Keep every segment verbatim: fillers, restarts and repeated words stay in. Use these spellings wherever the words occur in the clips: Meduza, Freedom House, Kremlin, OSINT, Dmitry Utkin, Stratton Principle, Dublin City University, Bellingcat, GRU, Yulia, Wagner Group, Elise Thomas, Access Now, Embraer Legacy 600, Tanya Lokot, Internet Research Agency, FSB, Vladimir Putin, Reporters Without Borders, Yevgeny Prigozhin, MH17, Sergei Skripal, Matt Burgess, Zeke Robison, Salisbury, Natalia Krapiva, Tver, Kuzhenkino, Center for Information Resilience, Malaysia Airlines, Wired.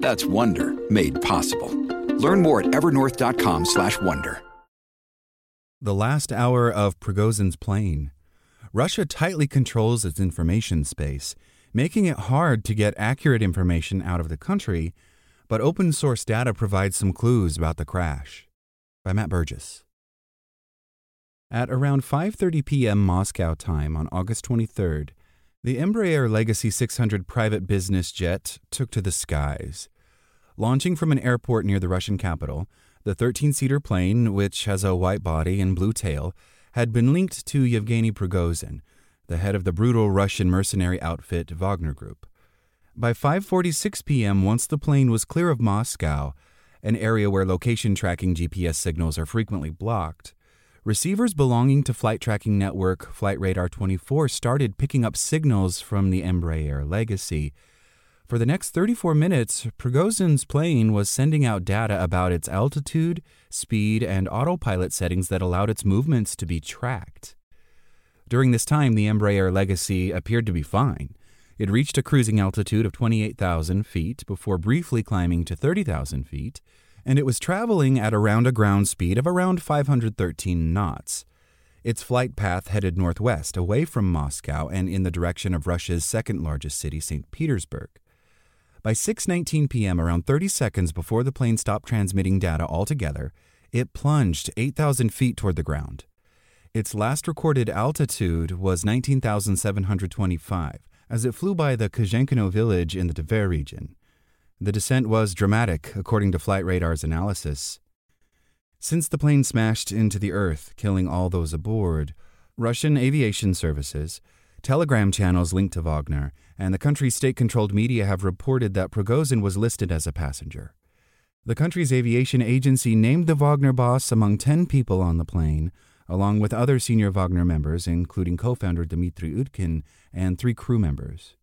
That's Wonder made possible. Learn more at evernorth.com slash wonder. The last hour of Prigozhin's plane. Russia tightly controls its information space, making it hard to get accurate information out of the country, but open source data provides some clues about the crash. By Matt Burgess. At around five thirty p.m. Moscow time on August twenty-third, the Embraer Legacy six hundred private business jet took to the skies. Launching from an airport near the Russian capital, the thirteen-seater plane, which has a white body and blue tail, had been linked to Yevgeny Prigozhin, the head of the brutal Russian mercenary outfit Wagner Group. By five forty-six p.m., once the plane was clear of Moscow, an area where location tracking G P S signals are frequently blocked, receivers belonging to flight tracking network Flight Radar twenty-four started picking up signals from the Embraer Legacy. For the next thirty-four minutes, Prigozhin's plane was sending out data about its altitude, speed, and autopilot settings that allowed its movements to be tracked. During this time, the Embraer Legacy appeared to be fine. It reached a cruising altitude of twenty-eight thousand feet before briefly climbing to thirty thousand feet, and it was traveling at around a ground speed of around five hundred thirteen knots. Its flight path headed northwest, away from Moscow and in the direction of Russia's second-largest city, Saint Petersburg. By six nineteen p.m., around thirty seconds before the plane stopped transmitting data altogether, it plunged eight thousand feet toward the ground. Its last recorded altitude was nineteen thousand seven hundred twenty-five as it flew by the Kuzhenkino village in the Tver region. The descent was dramatic, according to Flight Radar's analysis. Since the plane smashed into the earth, killing all those aboard, Russian aviation services, Telegram channels linked to Wagner, and the country's state-controlled media have reported that Prigozhin was listed as a passenger. The country's aviation agency named the Wagner boss among ten people on the plane, along with other senior Wagner members, including co-founder Dmitry Utkin and three crew members.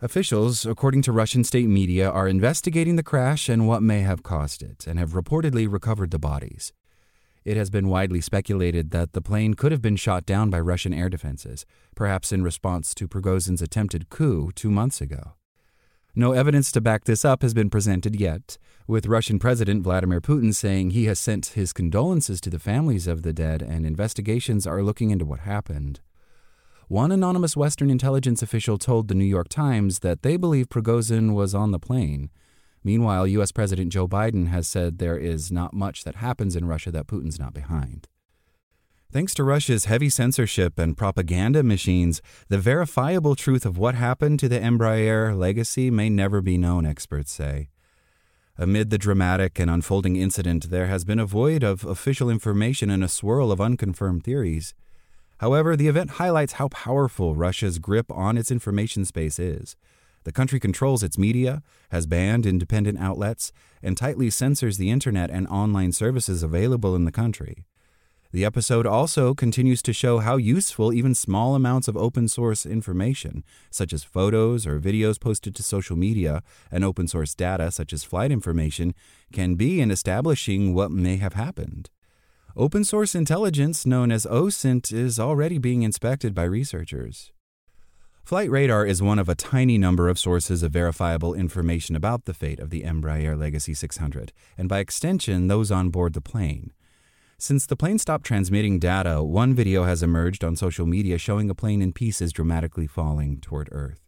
Officials, according to Russian state media, are investigating the crash and what may have caused it, and have reportedly recovered the bodies. It has been widely speculated that the plane could have been shot down by Russian air defenses, perhaps in response to Prigozhin's attempted coup two months ago. No evidence to back this up has been presented yet, with Russian President Vladimir Putin saying he has sent his condolences to the families of the dead and investigations are looking into what happened. One anonymous Western intelligence official told the New York Times that they believe Prigozhin was on the plane. Meanwhile, U S President Joe Biden has said there is not much that happens in Russia that Putin's not behind. Thanks to Russia's heavy censorship and propaganda machines, the verifiable truth of what happened to the Embraer Legacy may never be known, experts say. Amid the dramatic and unfolding incident, there has been a void of official information and a swirl of unconfirmed theories. However, the event highlights how powerful Russia's grip on its information space is. The country controls its media, has banned independent outlets, and tightly censors the internet and online services available in the country. The episode also continues to show how useful even small amounts of open source information, such as photos or videos posted to social media, and open source data, such as flight information, can be in establishing what may have happened. Open source intelligence, known as OSINT, is already being inspected by researchers. Flight Radar is one of a tiny number of sources of verifiable information about the fate of the Embraer Legacy six hundred, and by extension, those on board the plane. Since the plane stopped transmitting data, one video has emerged on social media showing a plane in pieces dramatically falling toward Earth.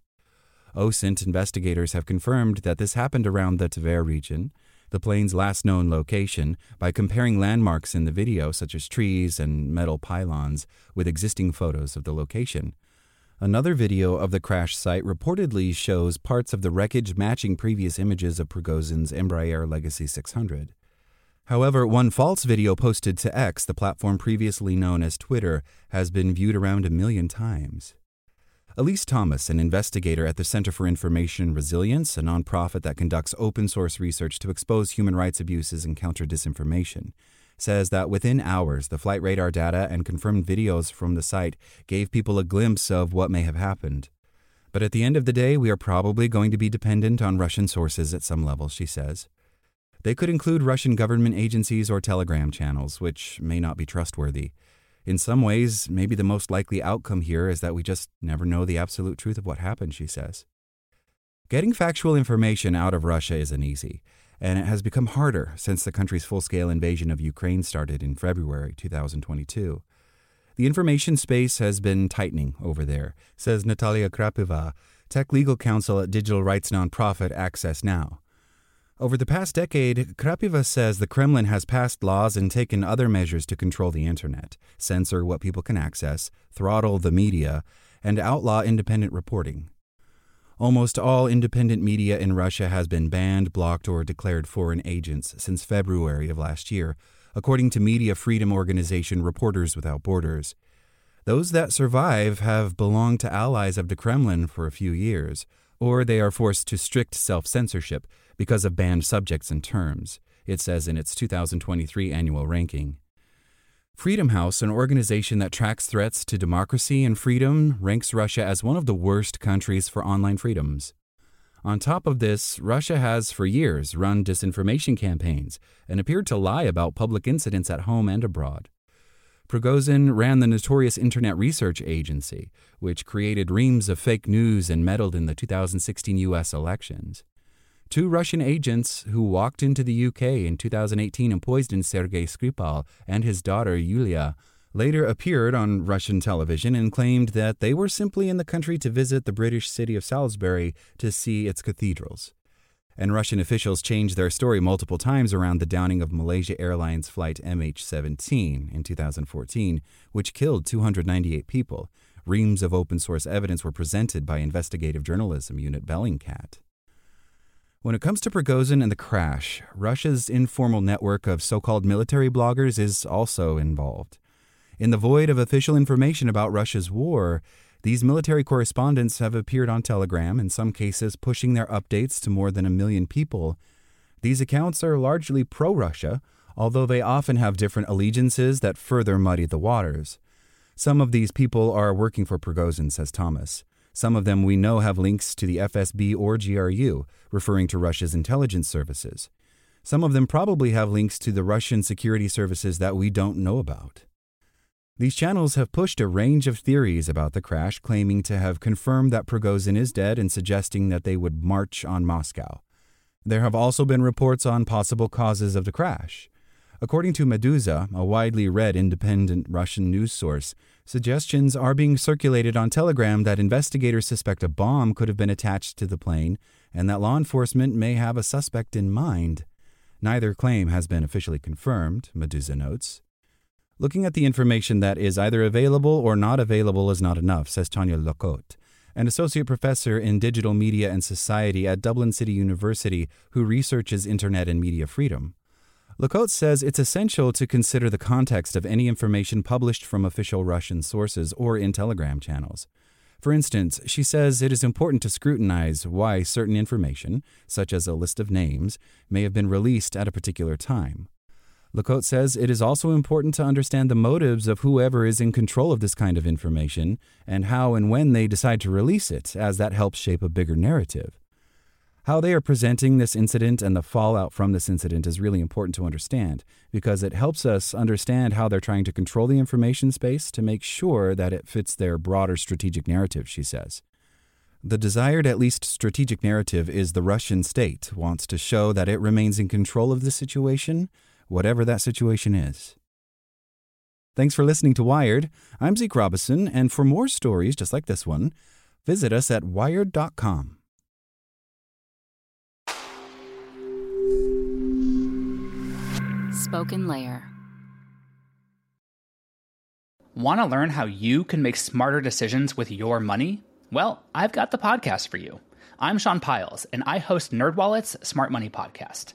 OSINT investigators have confirmed that this happened around the Tver region, the plane's last known location, by comparing landmarks in the video, such as trees and metal pylons, with existing photos of the location. Another video of the crash site reportedly shows parts of the wreckage matching previous images of Prigozhin's Embraer Legacy six hundred. However, one false video posted to X, the platform previously known as Twitter, has been viewed around a million times. Elise Thomas, an investigator at the Center for Information Resilience, a nonprofit that conducts open-source research to expose human rights abuses and counter disinformation, says that within hours, the flight radar data and confirmed videos from the site gave people a glimpse of what may have happened. But at the end of the day, we are probably going to be dependent on Russian sources at some level, she says. They could include Russian government agencies or Telegram channels, which may not be trustworthy. In some ways, maybe the most likely outcome here is that we just never know the absolute truth of what happened, she says. Getting factual information out of Russia isn't easy, and it has become harder since the country's full-scale invasion of Ukraine started in February twenty twenty-two. The information space has been tightening over there, says Natalia Krapiva, tech legal counsel at digital rights nonprofit Access Now. Over the past decade, Krapiva says the Kremlin has passed laws and taken other measures to control the Internet, censor what people can access, throttle the media, and outlaw independent reporting. Almost all independent media in Russia has been banned, blocked, or declared foreign agents since February of last year, according to media freedom organization Reporters Without Borders. Those that survive have belonged to allies of the Kremlin for a few years, or they are forced to strict self-censorship because of banned subjects and terms, it says in its two thousand twenty-three annual ranking. Freedom House, an organization that tracks threats to democracy and freedom, ranks Russia as one of the worst countries for online freedoms. On top of this, Russia has for years run disinformation campaigns and appeared to lie about public incidents at home and abroad. Prigozhin ran the notorious Internet Research Agency, which created reams of fake news and meddled in the two thousand sixteen U S elections. Two Russian agents who walked into the U K in two thousand eighteen and poisoned Sergei Skripal and his daughter Yulia later appeared on Russian television and claimed that they were simply in the country to visit the British city of Salisbury to see its cathedrals. And Russian officials changed their story multiple times around the downing of Malaysia Airlines flight M H seventeen in two thousand fourteen, which killed two hundred ninety-eight people. Reams of open-source evidence were presented by investigative journalism unit Bellingcat. When it comes to Prigozhin and the crash, Russia's informal network of so-called military bloggers is also involved. In the void of official information about Russia's war, these military correspondents have appeared on Telegram, in some cases pushing their updates to more than a million people. These accounts are largely pro-Russia, although they often have different allegiances that further muddy the waters. Some of these people are working for Prigozhin, says Thomas. Some of them we know have links to the F S B or G R U, referring to Russia's intelligence services. Some of them probably have links to the Russian security services that we don't know about. These channels have pushed a range of theories about the crash, claiming to have confirmed that Prigozhin is dead and suggesting that they would march on Moscow. There have also been reports on possible causes of the crash. According to Meduza, a widely read independent Russian news source, suggestions are being circulated on Telegram that investigators suspect a bomb could have been attached to the plane and that law enforcement may have a suspect in mind. Neither claim has been officially confirmed, Meduza notes. Looking at the information that is either available or not available is not enough, says Tanya Lokot, an associate professor in digital media and society at Dublin City University who researches internet and media freedom. Lokot says it's essential to consider the context of any information published from official Russian sources or in Telegram channels. For instance, she says it is important to scrutinize why certain information, such as a list of names, may have been released at a particular time. Lokot says it is also important to understand the motives of whoever is in control of this kind of information and how and when they decide to release it, as that helps shape a bigger narrative. How they are presenting this incident and the fallout from this incident is really important to understand because it helps us understand how they're trying to control the information space to make sure that it fits their broader strategic narrative, she says. The desired, at least strategic, narrative is the Russian state wants to show that it remains in control of the situation, whatever that situation is. Thanks for listening to Wired. I'm Zeke Robison, and for more stories just like this one, visit us at wired dot com. Spoken Layer. Want to learn how you can make smarter decisions with your money? Well, I've got the podcast for you. I'm Sean Piles, and I host NerdWallet's Smart Money Podcast.